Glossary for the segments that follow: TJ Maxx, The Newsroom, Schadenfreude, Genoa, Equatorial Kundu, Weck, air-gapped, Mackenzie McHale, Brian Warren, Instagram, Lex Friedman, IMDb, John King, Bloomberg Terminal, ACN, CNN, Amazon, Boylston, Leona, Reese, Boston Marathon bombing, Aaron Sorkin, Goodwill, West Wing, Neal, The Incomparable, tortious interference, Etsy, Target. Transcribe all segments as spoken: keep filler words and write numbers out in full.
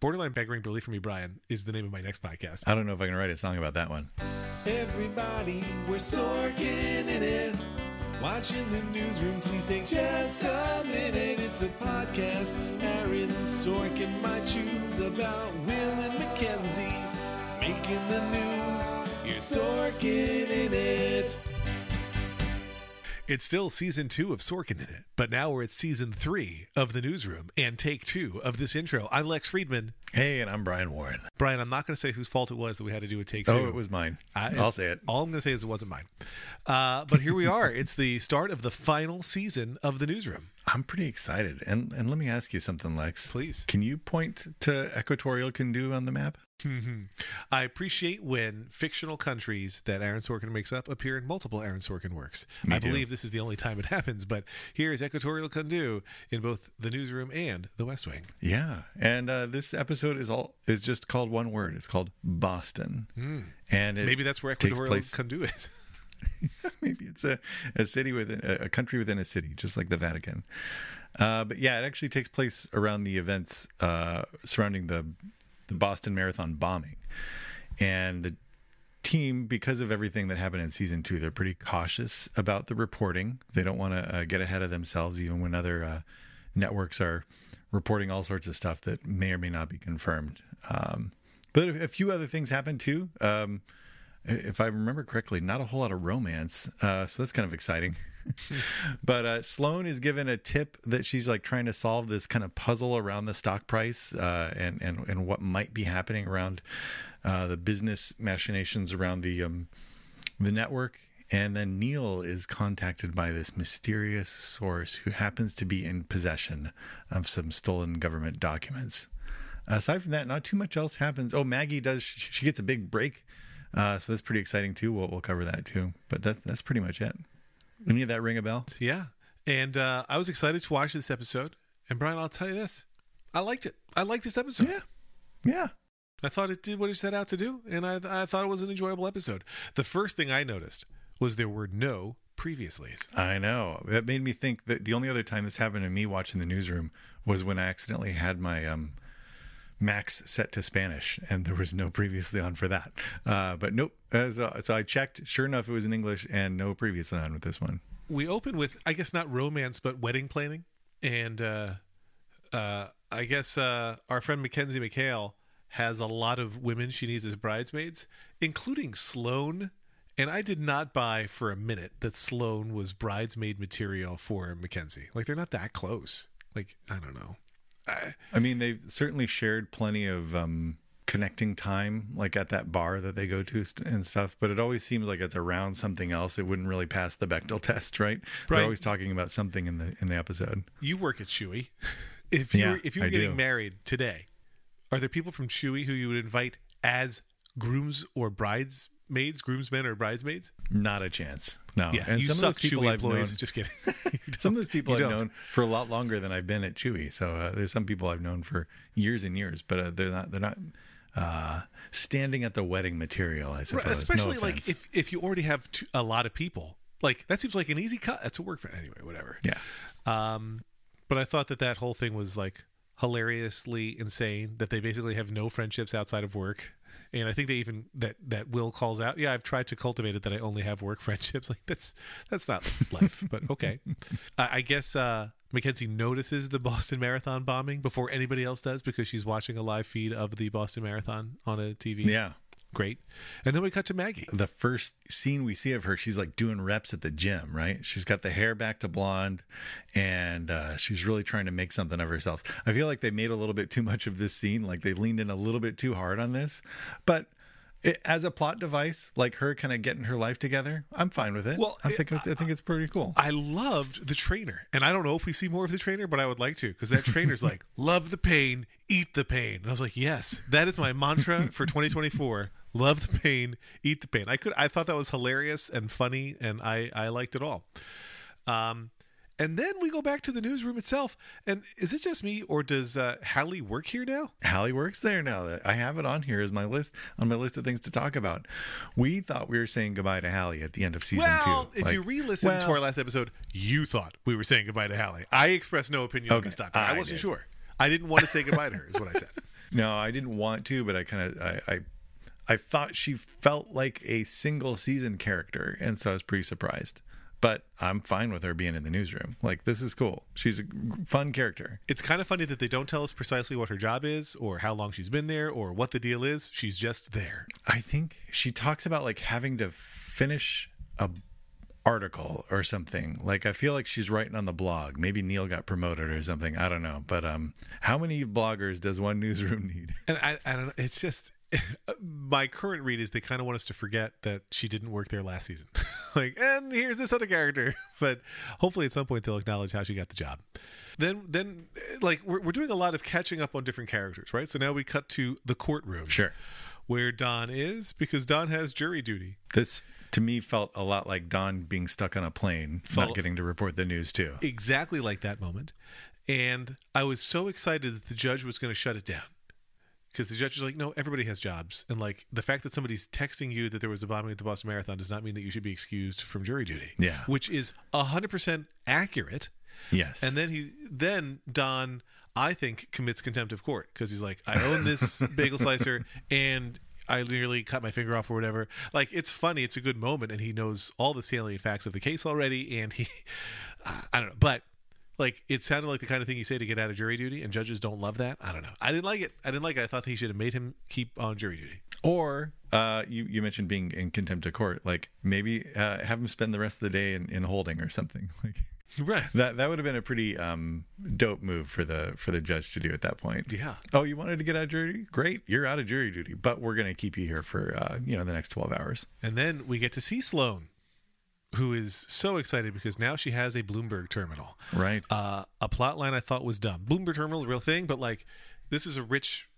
Borderline Beggarine Belief for Me, Brian, is the name of my next podcast. I don't know if I can write a song about that one. Everybody, we're Sorkin' In It. Watching the newsroom, please take just a minute. It's a podcast Aaron Sorkin might choose about Will and Mackenzie making the news. You're Sorkin' In It. It's still season two of Sorkin In It, but now we're at season three of The Newsroom and take two of this intro. I'm Lex Friedman. Hey, and I'm Brian Warren. Brian, I'm not going to say whose fault it was that we had to do a take two. Oh, it was mine. I, I'll say it. All I'm going to say is it wasn't mine. Uh, but here we are. It's the start of the final season of The Newsroom. I'm pretty excited. And and let me ask you something, Lex. Please. Can you point to Equatorial Kundu on the map? Mm-hmm. I appreciate when fictional countries that Aaron Sorkin makes up appear in multiple Aaron Sorkin works. Me I too. believe this is the only time it happens, but here is Equatorial Kundu in both The Newsroom and The West Wing. Yeah, and uh, this episode is all is just called one word. It's called Boston. Mm. And it Maybe that's where Equatorial place... Kundu is. Maybe it's a, a city within a country within a city, just like the Vatican. Uh, but yeah, it actually takes place around the events uh, surrounding the... the Boston Marathon bombing. And the team, because of everything that happened in season two, they're pretty cautious about the reporting. They don't want to uh, get ahead of themselves, even when other uh, networks are reporting all sorts of stuff that may or may not be confirmed. Um, but a, a few other things happened too. Um, if I remember correctly, not a whole lot of romance. Uh, so that's kind of exciting. But uh, Sloan is given a tip that she's like trying to solve this kind of puzzle around the stock price uh, and, and, and what might be happening around uh, the business machinations around the um, the network. And then Neil is contacted by this mysterious source who happens to be in possession of some stolen government documents. Aside from that, not too much else happens. Oh, Maggie does. She gets a big break. Uh, so that's pretty exciting, too. We'll, we'll cover that, too. But that, that's pretty much it. Any of that ring a bell? Yeah. And uh, I was excited to watch this episode. And Brian, I'll tell you this. I liked it. I liked this episode. Yeah. Yeah. I thought it did what it set out to do. And I, I thought it was an enjoyable episode. The first thing I noticed was there were no previouslys. I know. That made me think that the only other time this happened to me watching The Newsroom was when I accidentally had my... um. Max set to Spanish, and there was no previously on for that. Uh, but nope. Uh, so, so I checked. Sure enough, it was in English, and no previously on with this one. We open with, I guess, not romance, but wedding planning. And uh, uh, I guess uh, our friend Mackenzie McHale has a lot of women she needs as bridesmaids, including Sloane. And I did not buy for a minute that Sloane was bridesmaid material for Mackenzie. Like, they're not that close. Like, I don't know. I mean, they've certainly shared plenty of um, connecting time, like at that bar that they go to and stuff. But it always seems like it's around something else. It wouldn't really pass the Bechdel test, right? Brian, they're always talking about something in the in the episode. You work at Chewy. If you yeah, if you were getting do. married today, are there people from Chewy who you would invite as grooms or bridesmaids, groomsmen or bridesmaids? Not a chance. No. Yeah, and you some suck, of those people Chewy employees. Known, just kidding. Some of those people I've don't. known for a lot longer than I've been at Chewy. So uh, there's some people I've known for years and years, but uh, they're not they're not uh, standing at the wedding material, I suppose. Right, especially no like if, if you already have two, a lot of people. Like that seems like an easy cut. That's a work for anyway, whatever. Yeah. Um, but I thought that that whole thing was like hilariously insane, that they basically have no friendships outside of work. And I think they even that that Will calls out, yeah, I've tried to cultivate it that I only have work friendships. Like that's that's not life, but okay. I, I guess uh, Mackenzie notices the Boston Marathon bombing before anybody else does because she's watching a live feed of the Boston Marathon on a T V. Yeah. Great. And then we cut to Maggie. The first scene we see of her, she's like doing reps at the gym, right? She's got the hair back to blonde, and uh, she's really trying to make something of herself. I feel like they made a little bit too much of this scene. Like they leaned in a little bit too hard on this. But it, as a plot device, like her kind of getting her life together, I'm fine with it. Well, I think it, I, I think it's pretty cool. I loved the trainer. And I don't know if we see more of the trainer, but I would like to, because that trainer's like, love the pain, eat the pain. And I was like, yes, that is my mantra for twenty twenty-four. Love the pain, eat the pain. I could. I thought that was hilarious and funny, and I, I liked it all. Um, and then we go back to the newsroom itself. And is it just me, or does uh, Hallie work here now? Hallie works there now. I have it on here as my list on my list of things to talk about. We thought we were saying goodbye to Hallie at the end of season well, two. Well, if like, you re-listen well, to our last episode, you thought we were saying goodbye to Hallie. I expressed no opinion okay, on this topic. I, I wasn't did. sure. I didn't want to say goodbye to her, is what I said. No, I didn't want to, but I kind of, I, I, I thought she felt like a single season character, and so I was pretty surprised. But I'm fine with her being in the newsroom. Like, this is cool. She's a fun character. It's kind of funny that they don't tell us precisely what her job is or how long she's been there or what the deal is. She's just there. I think she talks about, like, having to finish a article or something. Like, I feel like she's writing on the blog. Maybe Neil got promoted or something. I don't know. But um, how many bloggers does one newsroom need? And I, I don't know. It's just... my current read is they kind of want us to forget that she didn't work there last season. Like, and here's this other character. But hopefully at some point they'll acknowledge how she got the job. Then, then like, we're, we're doing a lot of catching up on different characters, right? So now we cut to the courtroom. Sure. Where Don is, because Don has jury duty. This, to me, felt a lot like Don being stuck on a plane, felt, not getting to report the news, too. Exactly like that moment. And I was so excited that the judge was going to shut it down. Because the judge is like, no, everybody has jobs. And, like, the fact that somebody's texting you that there was a bombing at the Boston Marathon does not mean that you should be excused from jury duty. Yeah. Which is one hundred percent accurate. Yes. And then he, then Don, I think, commits contempt of court. Because he's like, I own this bagel slicer and I nearly cut my finger off or whatever. Like, it's funny. It's a good moment. And he knows all the salient facts of the case already. And he, I don't know. But. Like, it sounded like the kind of thing you say to get out of jury duty, and judges don't love that. I don't know. I didn't like it. I didn't like it. I thought he should have made him keep on jury duty. Or uh, you, you mentioned being in contempt of court. Like, maybe uh, have him spend the rest of the day in, in holding or something. Like, right. That that would have been a pretty um, dope move for the for the judge to do at that point. Yeah. Oh, you wanted to get out of jury duty? Great. You're out of jury duty, but we're going to keep you here for uh, you know the next twelve hours. And then we get to see Sloane, who is so excited because now she has a Bloomberg terminal. Right. Uh, a plot line I thought was dumb. Bloomberg terminal, real thing, but, like, this is a rich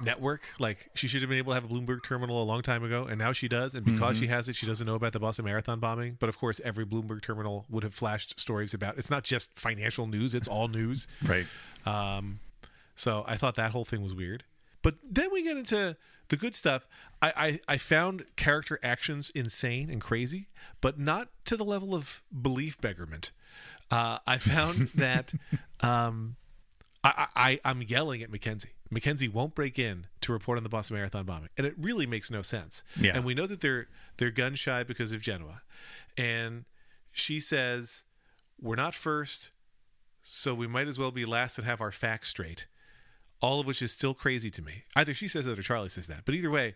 network. Like, she should have been able to have a Bloomberg terminal a long time ago, and now she does. And because mm-hmm. she has it, she doesn't know about the Boston Marathon bombing. But, of course, every Bloomberg terminal would have flashed stories about... It's not just financial news. It's all news. Right. Um, so I thought that whole thing was weird. But then we get into... the good stuff. I, I, I found character actions insane and crazy, but not to the level of belief beggarment. Uh, I found that um, I, I, I'm yelling at Mackenzie. Mackenzie won't break in to report on the Boston Marathon bombing. And it really makes no sense. Yeah. And we know that they're, they're gun shy because of Genoa. And she says, we're not first, so we might as well be last and have our facts straight. All of which is still crazy to me. Either she says that or Charlie says that. But either way,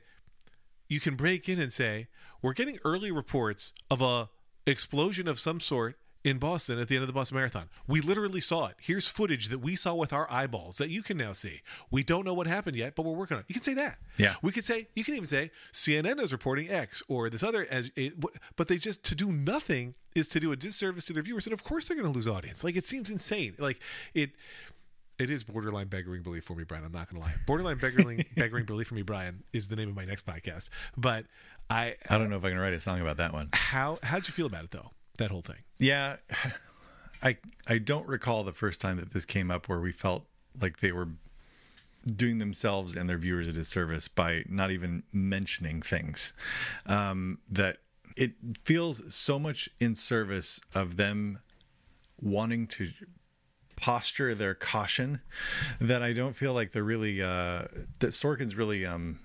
you can break in and say, we're getting early reports of a explosion of some sort in Boston at the end of the Boston Marathon. We literally saw it. Here's footage that we saw with our eyeballs that you can now see. We don't know what happened yet, but we're working on it. You can say that. Yeah. We could say, you can even say, C N N is reporting X or this other, but they just, to do nothing is to do a disservice to their viewers. And of course they're going to lose audience. Like, it seems insane. Like, it... It is borderline beggaring belief for me, Brian. I'm not going to lie. Borderline beggaring, beggaring belief for me, Brian, is the name of my next podcast. But I, I don't know if I can write a song about that one. How how did you feel about it though? That whole thing. Yeah, I I don't recall the first time that this came up where we felt like they were doing themselves and their viewers a disservice by not even mentioning things. Um, that it feels so much in service of them wanting to posture their caution that I don't feel like they're really uh that Sorkin's really um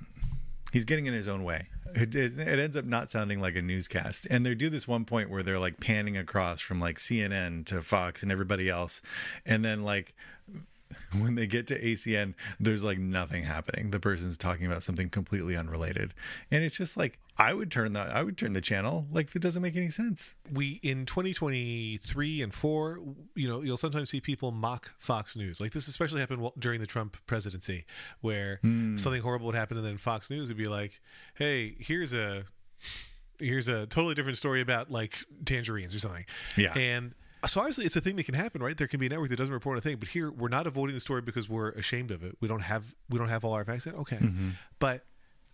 he's getting in his own way. It, it, it ends up not sounding like a newscast, and they do this one point where they're like panning across from like C N N to Fox and everybody else, and then like when they get to A C N, there's like nothing happening. The person's talking about something completely unrelated, and it's just like I would turn that. I would turn the channel. Like, it doesn't make any sense. We in twenty twenty-three and four, you know, you'll sometimes see people mock Fox News. Like, this especially happened during the Trump presidency, where mm. something horrible would happen, and then Fox News would be like, "Hey, here's a here's a totally different story about like tangerines or something." Yeah, and. So obviously it's a thing that can happen, right? There can be a network that doesn't report a thing, but here we're not avoiding the story because we're ashamed of it. We don't have we don't have all our facts in. Okay. Mm-hmm. But,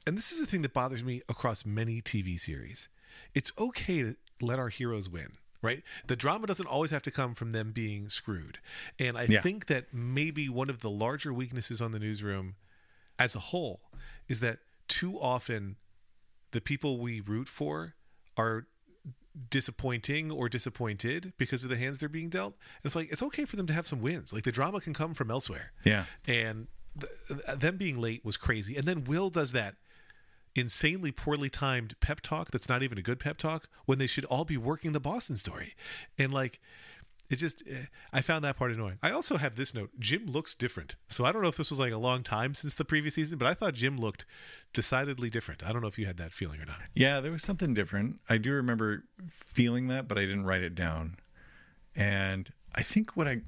and this is the thing that bothers me across many T V series. It's okay to let our heroes win, right? The drama doesn't always have to come from them being screwed. And I yeah. think that maybe one of the larger weaknesses on the newsroom as a whole is that too often the people we root for are disappointing or disappointed because of the hands they're being dealt. And it's like, it's okay for them to have some wins. Like, the drama can come from elsewhere. Yeah. And th- them being late was crazy. And then Will does that insanely poorly timed pep talk that's not even a good pep talk when they should all be working the Boston story. And like, it just, I found that part annoying. I also have this note. Jim looks different. So I don't know if this was like a long time since the previous season, but I thought Jim looked decidedly different. I don't know if you had that feeling or not. Yeah, there was something different. I do remember feeling that, but I didn't write it down. And I think what I,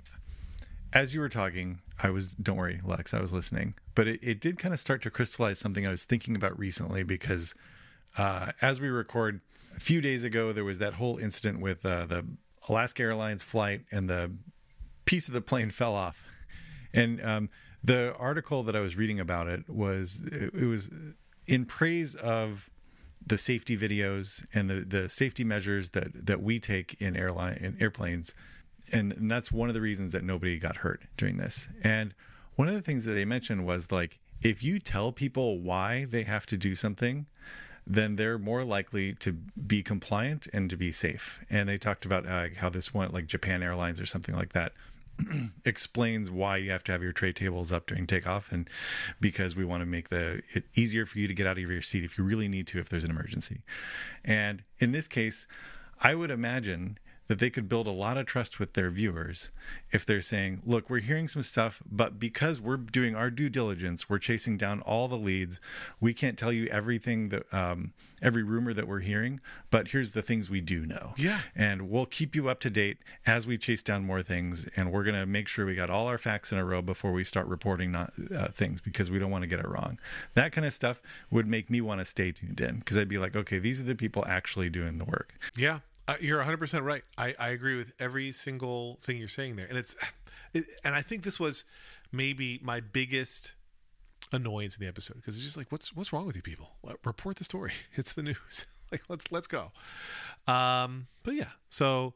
as you were talking, I was, don't worry, Lex, I was listening, but it, it did kind of start to crystallize something I was thinking about recently because uh, as we record, a few days ago, there was that whole incident with uh, the Alaska Airlines flight and the piece of the plane fell off. And um, the article that I was reading about it was, it, it was in praise of the safety videos and the, the safety measures that, that we take in airline in airplanes. And, and that's one of the reasons that nobody got hurt during this. And one of the things that they mentioned was like, if you tell people why they have to do something, then they're more likely to be compliant and to be safe. And they talked about uh, how this one, like Japan Airlines or something like that, explains why you have to have your tray tables up during takeoff, and because we want to make the it easier for you to get out of your seat if you really need to, if there's an emergency. And in this case, I would imagine that they could build a lot of trust with their viewers if they're saying, look, we're hearing some stuff, but because we're doing our due diligence, we're chasing down all the leads. We can't tell you everything that, um, every rumor that we're hearing, but here's the things we do know. Yeah. And we'll keep you up to date as we chase down more things. And we're going to make sure we got all our facts in a row before we start reporting not, uh, things, because we don't want to get it wrong. That kind of stuff would make me want to stay tuned in, because I'd be like, okay, these are the people actually doing the work. Yeah. Uh, you're one hundred percent right. I, I agree with every single thing you're saying there. And it's, it, and I think this was maybe my biggest annoyance in the episode, because it's just like, what's what's wrong with you people? Report the story. It's the news. Like, let's let's go. Um, but yeah, so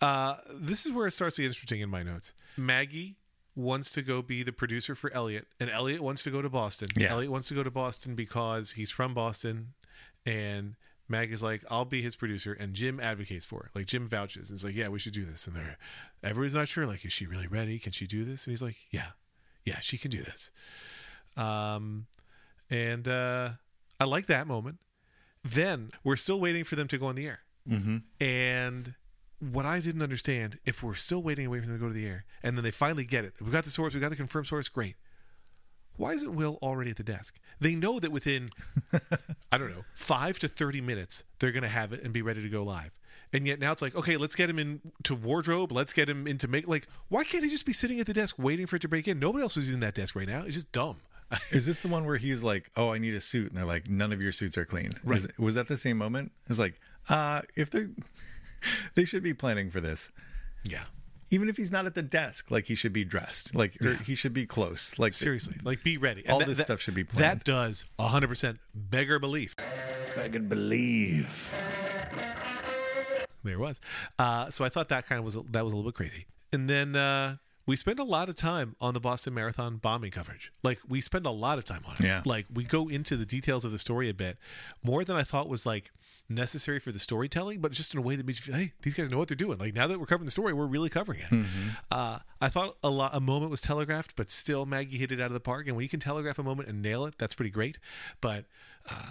uh, this is where it starts to get interesting in my notes. Maggie wants to go be the producer for Elliot, and Elliot wants to go to Boston. Yeah. Elliot wants to go to Boston because he's from Boston, and Mag is like, I'll be his producer, and Jim advocates for it. Like, Jim vouches. And it's like, yeah, we should do this. And they're, everybody's not sure. Like, is she really ready? Can she do this? And he's like, yeah, yeah, she can do this. Um, and uh, I like that moment. Then we're still waiting for them to go on the air. Mm-hmm. And what I didn't understand, if we're still waiting away for them to go to the air, and then they finally get it. We got the source. We got the confirmed source. Great. Why isn't Will already at the desk? They know that within, I don't know, five to thirty minutes, they're going to have it and be ready to go live. And yet now it's like, okay, let's get him into wardrobe. Let's get him into make. Like, why can't he just be sitting at the desk waiting for it to break in? Nobody else was using that desk right now. It's just dumb. Is this the one where he's like, oh, I need a suit? And they're like, none of your suits are clean. Right. Is, was that the same moment? It's like, uh, if they're, they should be planning for this. Yeah. Even if he's not at the desk, like, he should be dressed, like, or yeah, he should be close, like, seriously, like, be ready. And all that, this that, stuff should be planned. That does one hundred percent beggar belief. Beggar belief. There it was. Uh, so I thought that kind of was that was a little bit crazy. And then uh, we spend a lot of time on the Boston Marathon bombing coverage. Like, we spend a lot of time on it. Yeah. Like, we go into the details of the story a bit more than I thought was like necessary for the storytelling, but just in a way that makes you feel, hey, these guys know what they're doing. Like, now that we're covering the story, we're really covering it. Mm-hmm. Uh, I thought a lot, a moment was telegraphed, but still Maggie hit it out of the park. And when you can telegraph a moment and nail it, that's pretty great. But uh,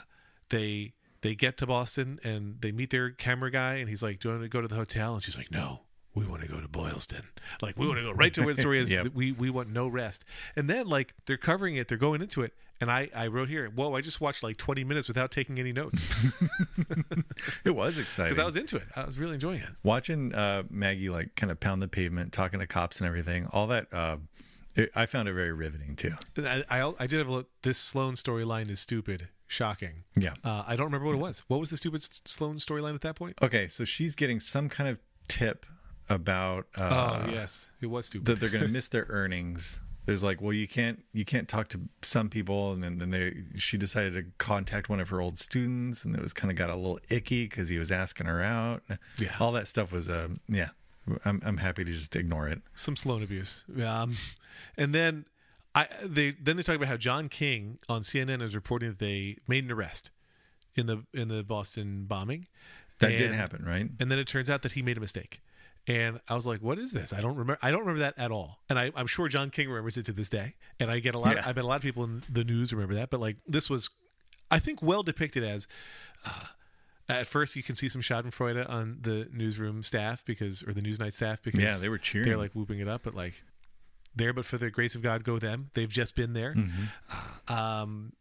they they get to Boston and they meet their camera guy, and he's like, do you want to go to the hotel? And she's like, no, we want to go to Boylston. Like, we want to go right to where the story is. Yep. We we want no rest. And then, like, they're covering it, they're going into it. And I, I wrote here, whoa, I just watched like twenty minutes without taking any notes. It was exciting. Because I was into it. I was really enjoying it. Watching uh, Maggie like kind of pound the pavement, talking to cops and everything, all that, uh, it, I found it very riveting too. I, I, I did have a look. This Sloan storyline is stupid. Shocking. Yeah. Uh, I don't remember what it was. What was the stupid Sloan storyline at that point? Okay, so she's getting some kind of tip about... Uh, oh, yes. It was stupid. That they're going to miss their earnings. There's like, well, you can't you can't talk to some people, and then, then they she decided to contact one of her old students, and it was kind of got a little icky because he was asking her out. Yeah, all that stuff was um yeah. I'm I'm happy to just ignore it. Some Sloan abuse. Um, and then I they then they talk about how John King on C N N is reporting that they made an arrest in the in the Boston bombing. That and, did happen, right? And then it turns out that he made a mistake. And I was like, what is this? I don't remember. I don't remember that at all. And I, I'm sure John King remembers it to this day. And I get a lot. Yeah. I bet a lot of people in the news remember that. But like this was, I think, well depicted as. Uh, At first, you can see some Schadenfreude on the newsroom staff because, or the Newsnight staff because, yeah, they were cheering. They're like whooping it up, but like, there, but for the grace of God, go them. They've just been there. Mm-hmm. Um,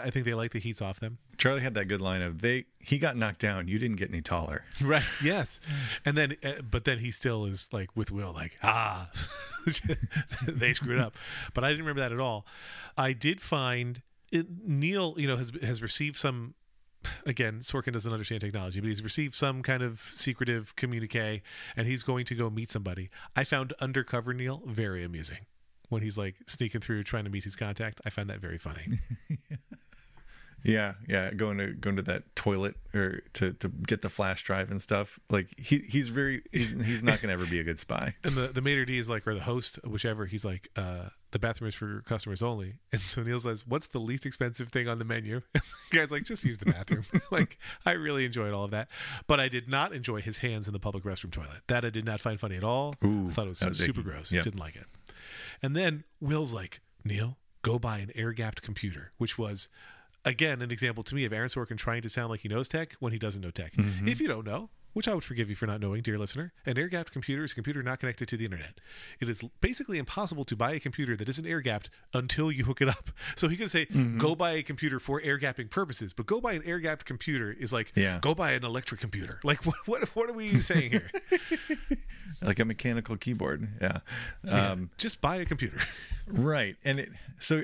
I think they like the heat's off them. Charlie had that good line of they. He got knocked down. You didn't get any taller. Right. Yes. And then, uh, but then he still is like with Will, like ah, they screwed up. But I didn't remember that at all. I did find it, Neil, you know, has has received some. Again, Sorkin doesn't understand technology, but he's received some kind of secretive communique, and he's going to go meet somebody. I found undercover Neil very amusing when he's like sneaking through trying to meet his contact. I found that very funny. yeah, yeah, going to going to that toilet or to, to get the flash drive and stuff. Like he he's very he's, he's not going to ever be a good spy. And the the maitre d' is like, or the host, whichever. He's like, uh, the bathroom is for customers only. And so Neil says, what's the least expensive thing on the menu? And the guy's like, just use the bathroom. Like, I really enjoyed all of that. But I did not enjoy his hands in the public restroom toilet. That I did not find funny at all. Ooh, I thought it was super gross. Yep. Didn't like it. And then Will's like, Neil, go buy an air-gapped computer, which was, again, an example to me of Aaron Sorkin trying to sound like he knows tech when he doesn't know tech. Mm-hmm. If you don't know, which I would forgive you for not knowing, dear listener, an air-gapped computer is a computer not connected to the internet. It is basically impossible to buy a computer that isn't air-gapped until you hook it up. So he could say, mm-hmm. go buy a computer for air-gapping purposes, but go buy an air-gapped computer is like, yeah. go buy an electric computer. Like, what what, what are we saying here? Like a mechanical keyboard, yeah. yeah um, just buy a computer. Right. And it, so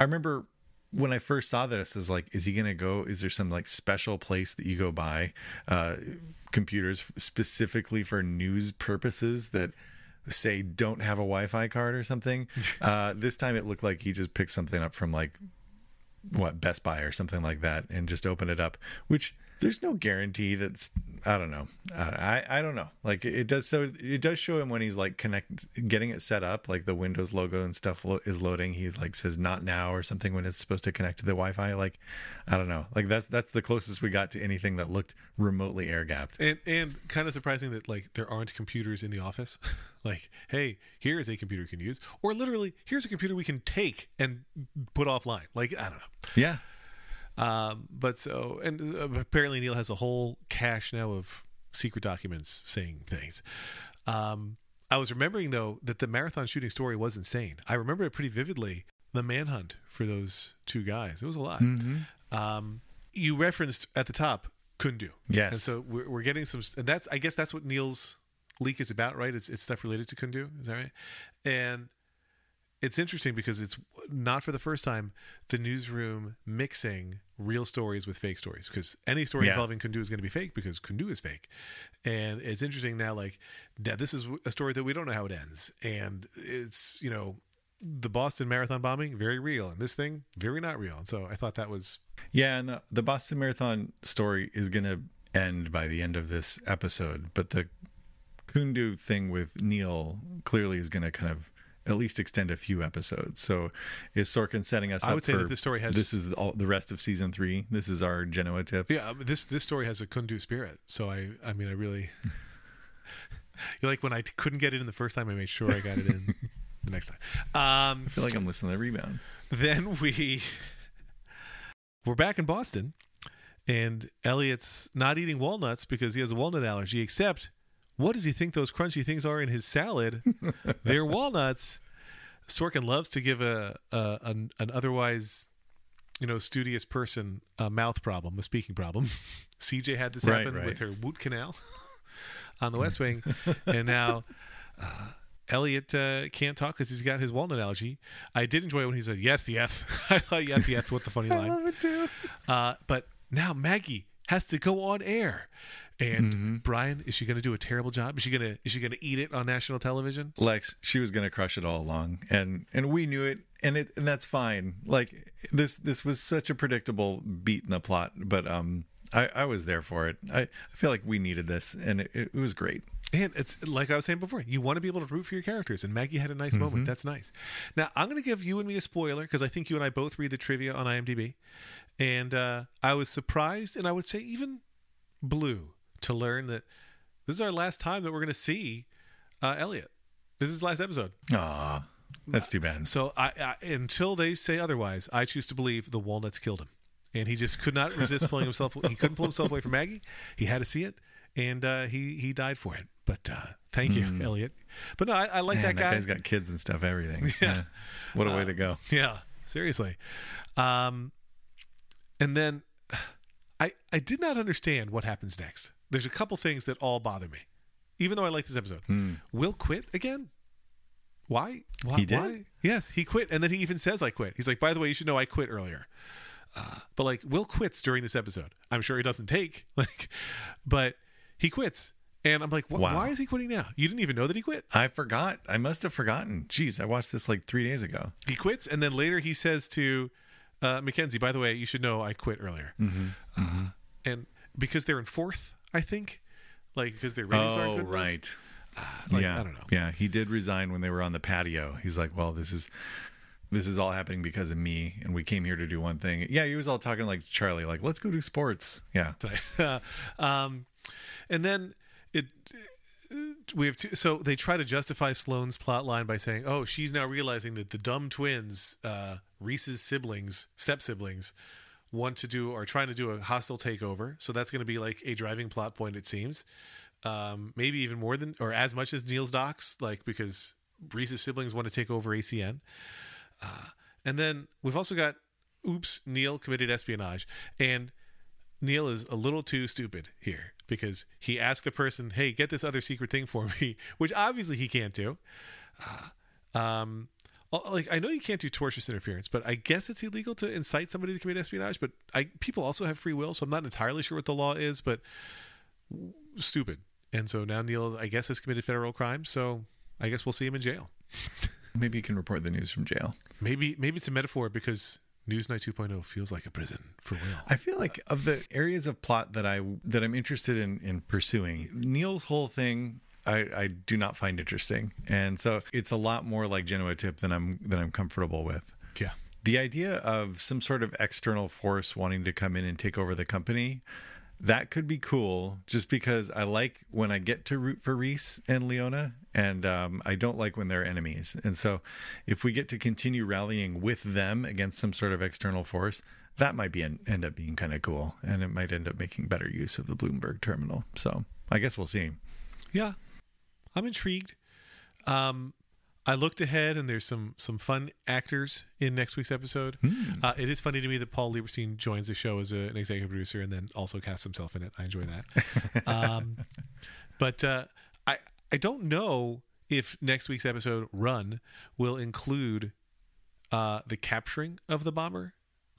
I remember... when I first saw this, I was like, is he going to go? Is there some like special place that you go buy uh, computers f- specifically for news purposes that say don't have a Wi-Fi card or something? Uh, this time it looked like he just picked something up from like, what, Best Buy or something like that and just opened it up, which there's no guarantee that's, I don't know. I, I, I don't know. Like it does. So it does show him when he's like connect, getting it set up, like the Windows logo and stuff lo- is loading. He like says not now or something when it's supposed to connect to the Wi-Fi. Like, I don't know. Like that's, that's the closest we got to anything that looked remotely air gapped. And, and kind of surprising that like there aren't computers in the office. Like, hey, here is a computer we can use, or literally here's a computer we can take and put offline. Like, I don't know. Yeah. Um, but so, and apparently Neil has a whole cache now of secret documents saying things. Um, I was remembering though, that the marathon shooting story was insane. I remember it pretty vividly. The manhunt for those two guys. It was a lot. Mm-hmm. Um, you referenced at the top, Kundu. Yes. And so we're, we're getting some, and that's, I guess that's what Neil's leak is about, right? It's, it's stuff related to Kundu. Is that right? And it's interesting because it's not for the first time the newsroom mixing real stories with fake stories, because any story yeah. involving Kundu is going to be fake because Kundu is fake. And it's interesting now, like, now this is a story that we don't know how it ends. And it's, you know, the Boston Marathon bombing, very real. And this thing, very not real. And so I thought that was... Yeah, and the, the Boston Marathon story is going to end by the end of this episode. But the Kundu thing with Neil clearly is going to kind of... at least extend a few episodes. So is Sorkin setting us I up I would say for, that this story has... This is all, the rest of season three. This is our Genoa tip. Yeah, this this story has a Kundu spirit. So I I mean, I really... You're like, when I t- couldn't get it in the first time, I made sure I got it in the next time. Um, I feel like I'm listening to the rebound. Then we... We're back in Boston, and Elliot's not eating walnuts because he has a walnut allergy, except... what does he think those crunchy things are in his salad? They're walnuts. Sorkin loves to give a, a an, an otherwise, you know, studious person a mouth problem, a speaking problem. C J had this happen right, right. with her Woot Canal on the West Wing, and now uh, Elliot uh, can't talk because he's got his walnut allergy. I did enjoy it when he said "yes, yes." I thought "yes, yes." What the funny line? I love it too. Uh, but now Maggie has to go on air. And mm-hmm. Brian, is she going to do a terrible job? Is she going to is she going to eat it on national television? Lex, she was going to crush it all along, and and we knew it, and it and that's fine. Like this this was such a predictable beat in the plot, but um, I, I was there for it. I, I feel like we needed this, and it, it was great. And it's like I was saying before, you want to be able to root for your characters, and Maggie had a nice mm-hmm. moment. That's nice. Now I'm going to give you and me a spoiler because I think you and I both read the trivia on IMDb, and uh, I was surprised, and I would say even blue. To learn that This is our last time that we're going to see uh, Elliot. This is his last episode. Aw, that's too bad. So I, I, until they say otherwise, I choose to believe the walnuts killed him. And he just could not resist pulling himself. He couldn't pull himself away from Maggie. He had to see it. And uh, he, he died for it. But uh, thank you, mm. Elliot. But no, I, I like Man, that guy. That guy's got kids and stuff, everything. Yeah. yeah. What a uh, way to go. Yeah, seriously. Um, and then I, I did not understand what happens next. There's a couple things that all bother me, even though I like this episode. Mm. Will quit again? Why? Why? He did? Why? Yes, he quit. And then he even says, I quit. He's like, by the way, you should know I quit earlier. Uh, but like, Will quits during this episode. I'm sure he doesn't take, like, but he quits. And I'm like, wh- wow. why is he quitting now? You didn't even know that he quit. I forgot. I must have forgotten. Jeez, I watched this like three days ago. He quits. And then later he says to uh, Mackenzie, by the way, you should know I quit earlier. Mm-hmm. Uh, mm-hmm. And because they're in fourth, I think, like, because their ratings oh, aren't good. Oh, right. Uh, like, yeah. I don't know. Yeah. He did resign when they were on the patio. He's like, well, this is... This is all happening because of me, and we came here to do one thing. Yeah, he was all talking like Charlie, like, let's go do sports. Yeah. um, and then it, it we have two, so they try to justify Sloane's plot line by saying, oh, she's now realizing that the dumb twins, uh, Reese's siblings, step siblings, want to do, or trying to do a hostile takeover. So that's going to be like a driving plot point, it seems. Um, maybe even more than, or as much as Neil's docs, like, because Reese's siblings want to take over A C N. Uh, and then we've also got, oops, Neil committed espionage. And Neil is a little too stupid here because he asked the person, hey, get this other secret thing for me, which obviously he can't do. Uh, um, like, I know you can't do tortious interference, but I guess it's illegal to incite somebody to commit espionage. But I, people also have free will, so I'm not entirely sure what the law is, but w- stupid. And so now Neil, I guess, has committed federal crime. So I guess we'll see him in jail. Maybe you can report the news from jail. Maybe maybe it's a metaphor because Newsnight two point oh feels like a prison for Will. I feel like of the areas of plot that, I, that I'm interested in, in pursuing, Neil's whole thing I, I do not find interesting. And so it's a lot more like Genoa Tip than I'm, than I'm comfortable with. Yeah. The idea of some sort of external force wanting to come in and take over the company, that could be cool just because I like when I get to root for Reese and Leona, and um, I don't like when they're enemies. And so if we get to continue rallying with them against some sort of external force, that might be an, end up being kind of cool, and it might end up making better use of the Bloomberg terminal. So I guess we'll see. Yeah, I'm intrigued. Um, I looked ahead, and there's some some fun actors in next week's episode. Mm. Uh, it is funny to me that Paul Lieberstein joins the show as a, an executive producer and then also casts himself in it. I enjoy that. um, but uh, I I don't know if next week's episode, Run, will include uh, the capturing of the bomber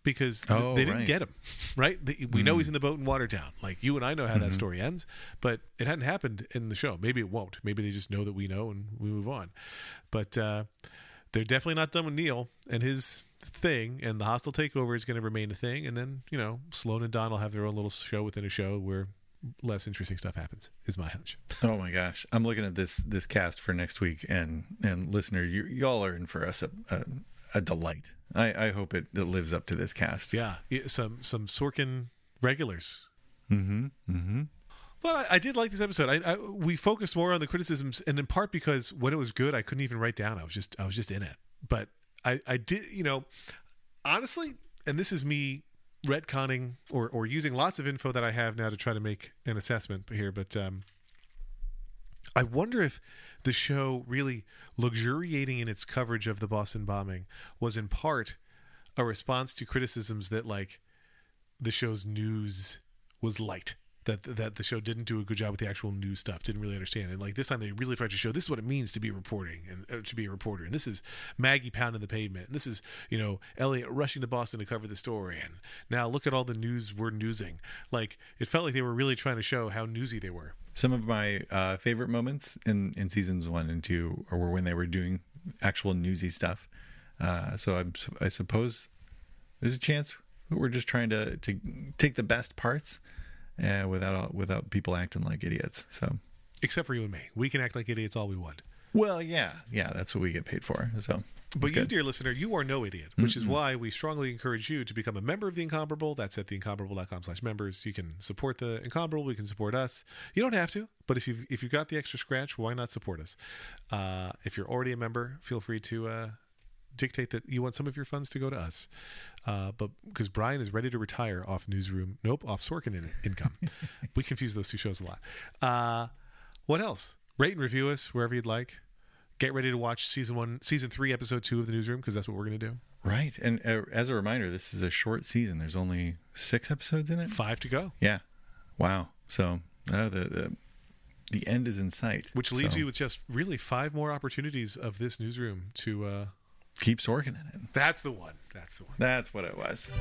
because oh, they didn't right. get him, right? They, we mm. know he's in the boat in Watertown. Like, you and I know how mm-hmm. that story ends, but it hadn't happened in the show. Maybe it won't. Maybe they just know that we know and we move on. But uh, they're definitely not done with Neil and his thing, and the hostile takeover is going to remain a thing. And then, you know, Sloane and Don will have their own little show within a show where less interesting stuff happens, is my hunch. Oh my gosh. I'm looking at this this cast for next week, and, and listener, you, y'all are in for us a, a A delight. I, I hope it, it lives up to this cast. Yeah, some some Sorkin regulars. Mm-hmm. Mm-hmm. Well, I, I did like this episode. I, I we focused more on the criticisms, and in part because when it was good, I couldn't even write down. I was just I was just in it. But I I did, you know, honestly, and this is me retconning or or using lots of info that I have now to try to make an assessment here. But um, I wonder if the show really luxuriating in its coverage of the Boston bombing was in part a response to criticisms that, like, the show's news was light, that that the show didn't do a good job with the actual news stuff, didn't really understand. And, like, this time they really tried to show this is what it means to be reporting and uh, to be a reporter. And this is Maggie pounding the pavement. And this is, you know, Elliot rushing to Boston to cover the story. And now look at all the news we're newsing. Like, it felt like they were really trying to show how newsy they were. Some of my uh, favorite moments in, in seasons one and two were when they were doing actual newsy stuff. Uh, so I'm, I suppose there's a chance we're just trying to, to take the best parts uh, without without people acting like idiots. So, except for you and me. We can act like idiots all we want. Well, yeah. Yeah, that's what we get paid for. So But you, dear listener, you are no idiot, which mm-hmm. is why we strongly encourage you to become a member of The Incomparable. That's at the incomparable dot com slash members. You can support The Incomparable. You can support us. You don't have to, but if you've, if you've got the extra scratch, why not support us? Uh, if you're already a member, feel free to uh, dictate that you want some of your funds to go to us. Uh, but because Brian is ready to retire off Newsroom. Nope, off Sorkin in- income. We confuse those two shows a lot. Uh, what else? Rate and review us wherever you'd like. Get ready to watch season one, season three, episode two of The Newsroom, because that's what we're going to do. Right. And uh, as a reminder, this is a short season. There's only six episodes in it. Five to go. Yeah. Wow. So uh, the, the the end is in sight. Which leaves so. you with just really five more opportunities of this Newsroom to... Uh, keep Sorkin in it. That's the one. That's the one. That's what it was.